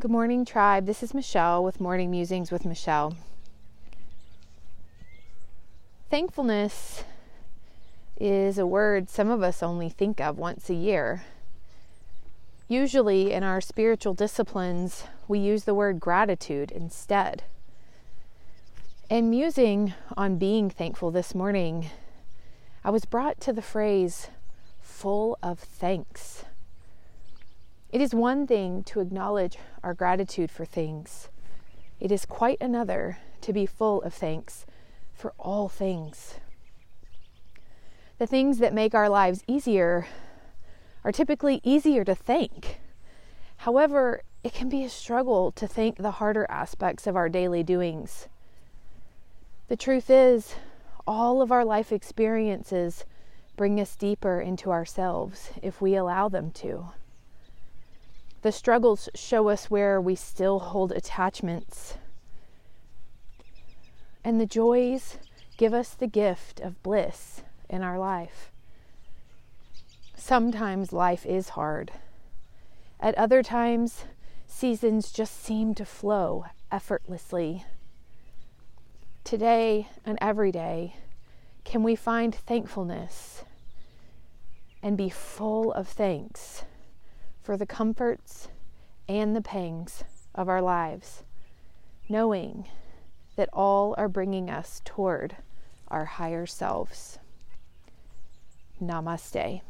Good morning, tribe. This is Michelle with Morning Musings with Michelle. Thankfulness is a word some of us only think of once a year. Usually in our spiritual disciplines, we use the word gratitude instead. And musing on being thankful this morning, I was brought to the phrase, full of thanks. It is one thing to acknowledge our gratitude for things. It is quite another to be full of thanks for all things. The things that make our lives easier are typically easier to thank. However, it can be a struggle to thank the harder aspects of our daily doings. The truth is, all of our life experiences bring us deeper into ourselves if we allow them to. The struggles show us where we still hold attachments. And the joys give us the gift of bliss in our life. Sometimes life is hard. At other times, seasons just seem to flow effortlessly. Today and every day, can we find thankfulness and be full of thanks for the comforts and the pangs of our lives, knowing that all are bringing us toward our higher selves. Namaste.